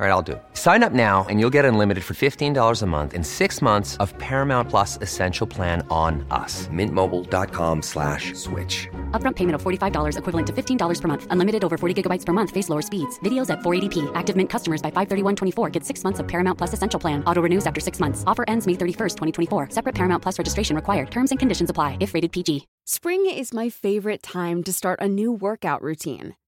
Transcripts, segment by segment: All right, I'll do it. Sign up now and you'll get unlimited for $15 a month and 6 months of Paramount Plus Essential Plan on us. MintMobile.com/switch. Upfront payment of $45 equivalent to $15 per month. Unlimited over 40 gigabytes per month. Face lower speeds. Videos at 480p. Active Mint customers by 531.24 get 6 months of Paramount Plus Essential Plan. Auto renews after 6 months. Offer ends May 31st, 2024. Separate Paramount Plus registration required. Terms and conditions apply if rated PG. Spring is my favorite time to start a new workout routine.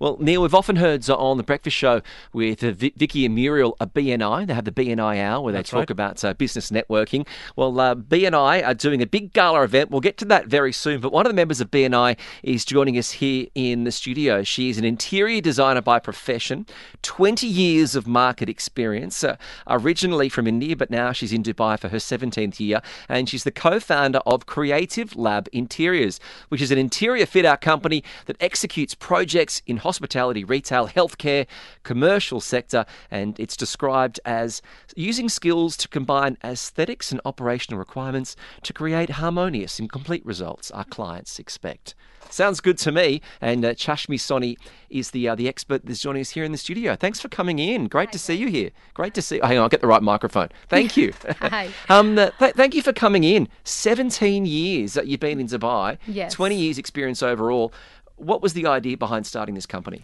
Well, Neil, we've often heard on The Breakfast Show with Vicky and Muriel at BNI. They have the BNI Hour where they talk about business networking. Well, BNI are doing a big gala event. We'll get to that very soon. But one of the members of BNI is joining us here in the studio. She is an interior designer by profession, 20 years of market experience, originally from India, but now she's in Dubai for her 17th year. And she's the co-founder of Creative Lab Interiors, which is an interior fit-out company that executes projects in hospitality, retail, healthcare, commercial sector, and it's described as using skills to combine aesthetics and operational requirements to create harmonious and complete results our clients expect. Sounds good to me. And Chashmi Soni is the expert that's joining us here in the studio. Thanks for coming in. Great to see you here. Great to see you. Hang on, I'll get the right microphone. Thank you. Hi. Thank you for coming in. 17 years that you've been in Dubai. Yes. 20 years experience overall. What was the idea behind starting this company?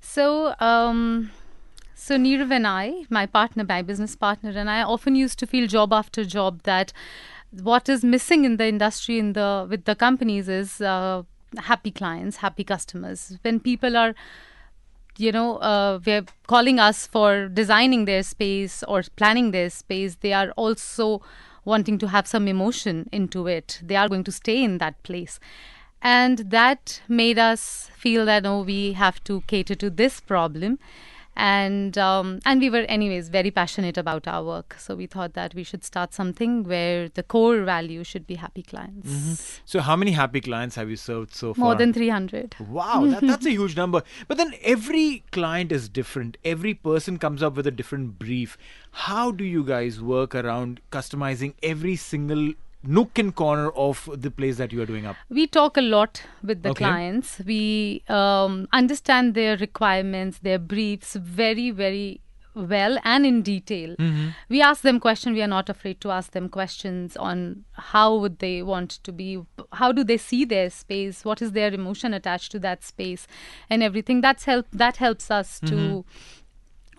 So Nirav and I, my business partner and I often used to feel job after job that what is missing in the industry with the companies is happy clients, happy customers. When people are, they're calling us for designing their space or planning their space, they are also wanting to have some emotion into it. They are going to stay in that place. And that made us feel that, we have to cater to this problem. And we were anyways very passionate about our work. So we thought that we should start something where the core value should be happy clients. Mm-hmm. So how many happy clients have you served so far? More than 300. Wow, that's a huge number. But then every client is different. Every person comes up with a different brief. How do you guys work around customizing every single nook and corner of the place that you are doing up? We talk a lot with the clients. We understand their requirements, their briefs very, very well and in detail. Mm-hmm. We ask them questions. We are not afraid to ask them questions on how would they want to be, how do they see their space, what is their emotion attached to that space and everything. That helps us to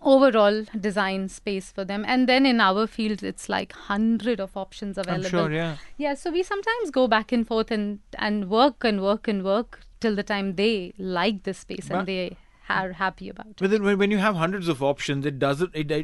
overall design space for them. And then in our field, it's like 100 of options available. I'm sure, yeah. Yeah, so we sometimes go back and forth and work till the time they like the space and they are happy about it. But then when you have hundreds of options, it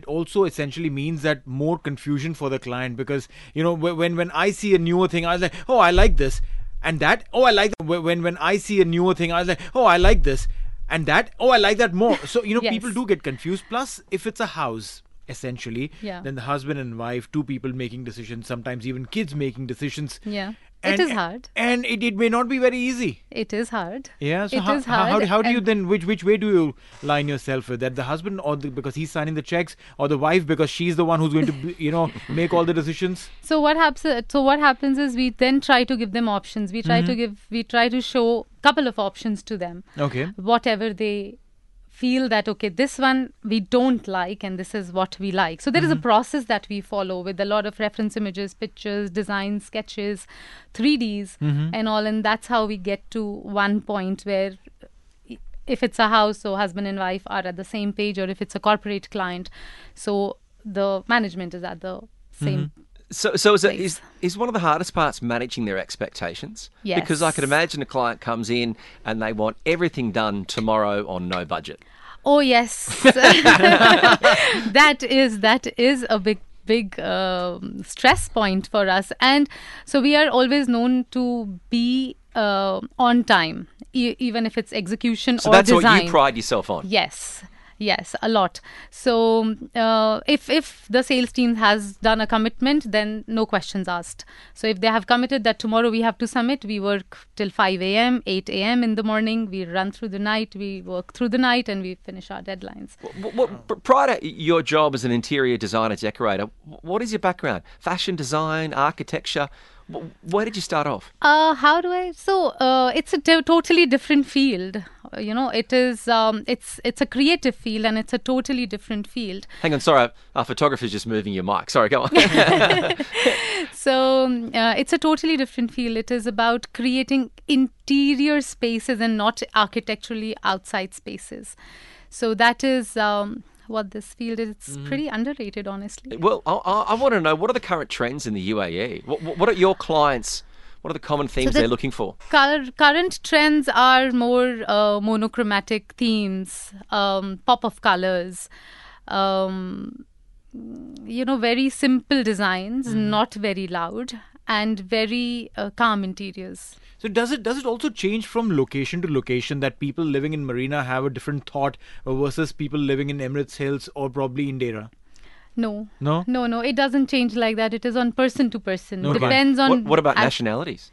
also essentially means that more confusion for the client because, when I see a newer thing, I was like, oh, I like this. And that, oh, I like that. When I see a newer thing, I was like, oh, I like this. And that, oh, I like that more. So, yes. People do get confused. Plus, if it's a house, essentially, then the husband and wife, two people making decisions, sometimes even kids making decisions. Yeah, and, it is hard. And it may not be very easy. It is hard. Yeah, so how do you then, which way do you line yourself with that? The husband because he's signing the checks or the wife because she's the one who's going to, make all the decisions? So what happens is we then try to give them options. We try to show couple of options to them. Okay. Whatever they feel that, this one we don't like and this is what we like. So there is a process that we follow with a lot of reference images, pictures, designs, sketches, 3Ds and all. And that's how we get to one point where if it's a house, so husband and wife are at the same page, or if it's a corporate client, so the management is at the same So is one of the hardest parts managing their expectations? Yes. Because I could imagine a client comes in and they want everything done tomorrow on no budget. Oh, yes. That is a big stress point for us. And so we are always known to be on time, even if it's execution or design. So that's what you pride yourself on? Yes, a lot. So if the sales team has done a commitment, then no questions asked. So if they have committed that tomorrow we have to submit, we work till 5 a.m., 8 a.m. in the morning. We run through the night, we work through the night, and we finish our deadlines. Prior to your job as an interior designer decorator, what is your background? Fashion design, architecture? Where did you start off? It's a totally different field. You know, it is, it's a creative field and it's a totally different field. Hang on, sorry, our photographer's just moving your mic. Sorry, go on. So it's a totally different field. It is about creating interior spaces and not architecturally outside spaces. So that is what this field is. It's pretty underrated, honestly. Well, I want to know, what are the current trends in the UAE? What are your clients... What are the common themes they're looking for? Current trends are more monochromatic themes, pop of colors, very simple designs, not very loud, and very calm interiors. So does it also change from location to location, that people living in Marina have a different thought versus people living in Emirates Hills or probably in Deira? No, it doesn't change like that. It is on person to person. No, depends on... What about nationalities?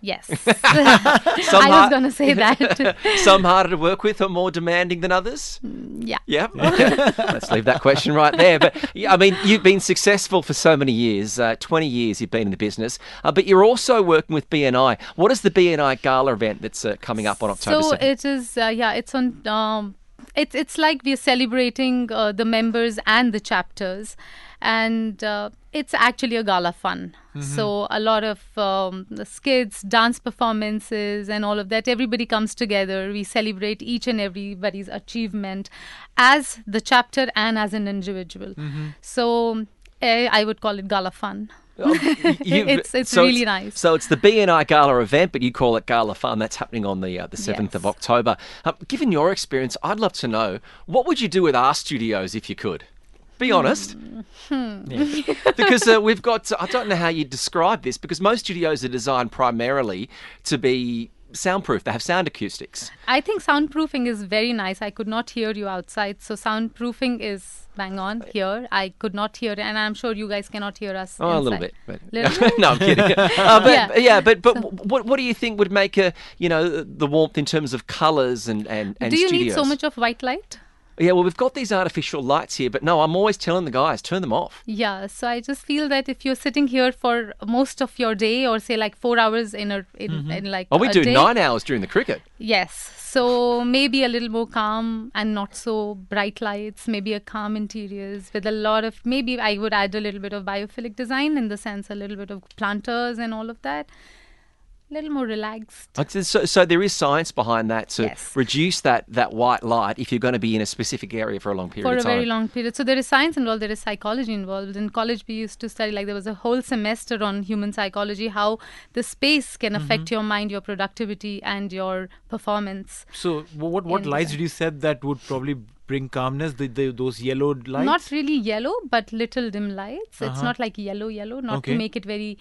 Yes. I was going to say that. Some harder to work with or more demanding than others? Yeah. Let's leave that question right there. But, I mean, you've been successful for so many years, 20 years you've been in the business, but you're also working with BNI. What is the BNI Gala event that's coming up on October 2nd? So it is, it's on... It's like we're celebrating the members and the chapters, and it's actually a gala fun. So a lot of skits, dance performances and all of that. Everybody comes together. We celebrate each and everybody's achievement as the chapter and as an individual. So I would call it gala fun. It's nice. So it's the BNI Gala event, but you call it Gala Fun. That's happening on the 7th of October. Given your experience, I'd love to know, what would you do with our studios if you could? Be honest. Because we've got, I don't know how you describe this, because most studios are designed primarily to be soundproof. They have sound acoustics. I think soundproofing is very nice. I could not hear you outside, so soundproofing is bang on here. I could not hear, and I'm sure you guys cannot hear us. Oh, inside. A little bit. No, I'm kidding. What do you think would make the warmth in terms of colours and do you studios? Need so much of white light? Yeah, well, we've got these artificial lights here, but no, I'm always telling the guys, turn them off. Yeah, so I just feel that if you're sitting here for most of your day, or say like 4 hours in a day. 9 hours during the cricket. Yes, so maybe a little more calm and not so bright lights, maybe a calm interiors with a lot of, maybe I would add a little bit of biophilic design, in the sense a little bit of planters and all of that. A little more relaxed. So there is science behind that to reduce that white light if you're going to be in a specific area for a long period of time. For a very long period. So there is science involved, there is psychology involved. In college we used to study, like there was a whole semester on human psychology, how the space can affect your mind, your productivity and your performance. So what lights did you said that would probably bring calmness? Those yellow lights? Not really yellow, but little dim lights. It's not like yellow, not to make it very...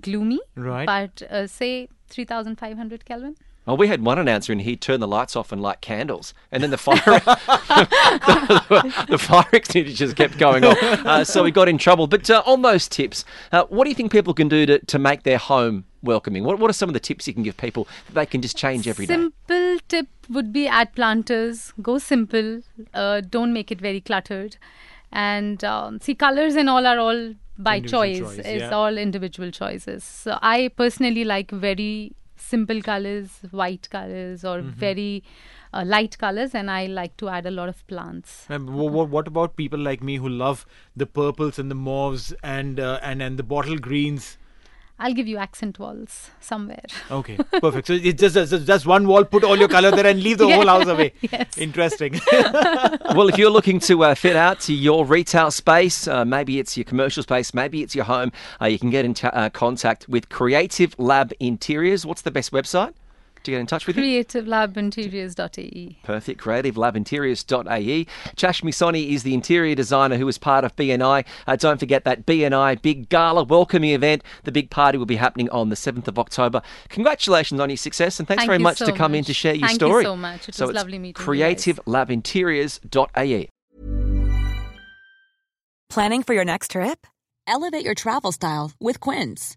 gloomy, right? But say 3,500 Kelvin. Oh, we had one announcer and he'd turn the lights off and light candles, and then the fire the fire extinguishers kept going off. So we got in trouble. But on those tips, what do you think people can do to make their home welcoming? What are some of the tips you can give people that they can just change every day? Simple tip would be add planters. Go simple. Don't make it very cluttered. And colors and all are all by choice. It's all individual choices. So I personally like very simple colors, white colors, or very light colors, and I like to add a lot of plants. What about people like me who love the purples and the mauves and the bottle greens? I'll give you accent walls somewhere. Okay, perfect. So it's just one wall, put all your color there and leave the whole house away. Yes. Interesting. Well, if you're looking to fit out to your retail space, maybe it's your commercial space, maybe it's your home, you can get in contact with Creative Lab Interiors. What's the best website to get in touch with you? creativelabinteriors.ae. Perfect. creativelabinteriors.ae. Chashmi Soni is the interior designer who is part of BNI. Don't forget that BNI Big Gala welcoming event. The big party will be happening on the 7th of October. Congratulations on your success, and thanks very much to come in to share your story. Thank you so much. It was lovely meeting you. creativelabinteriors.ae. Planning for your next trip? Elevate your travel style with Quince.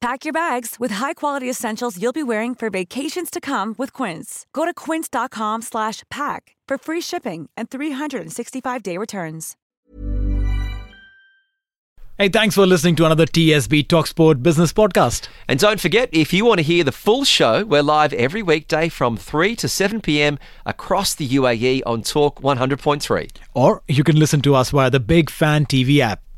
Pack your bags with high-quality essentials you'll be wearing for vacations to come with Quince. Go to quince.com/pack for free shipping and 365-day returns. Hey, thanks for listening to another TSB TalkSport Business Podcast. And don't forget, if you want to hear the full show, we're live every weekday from 3 to 7pm across the UAE on TALK 100.3. Or you can listen to us via the Big Fan TV app.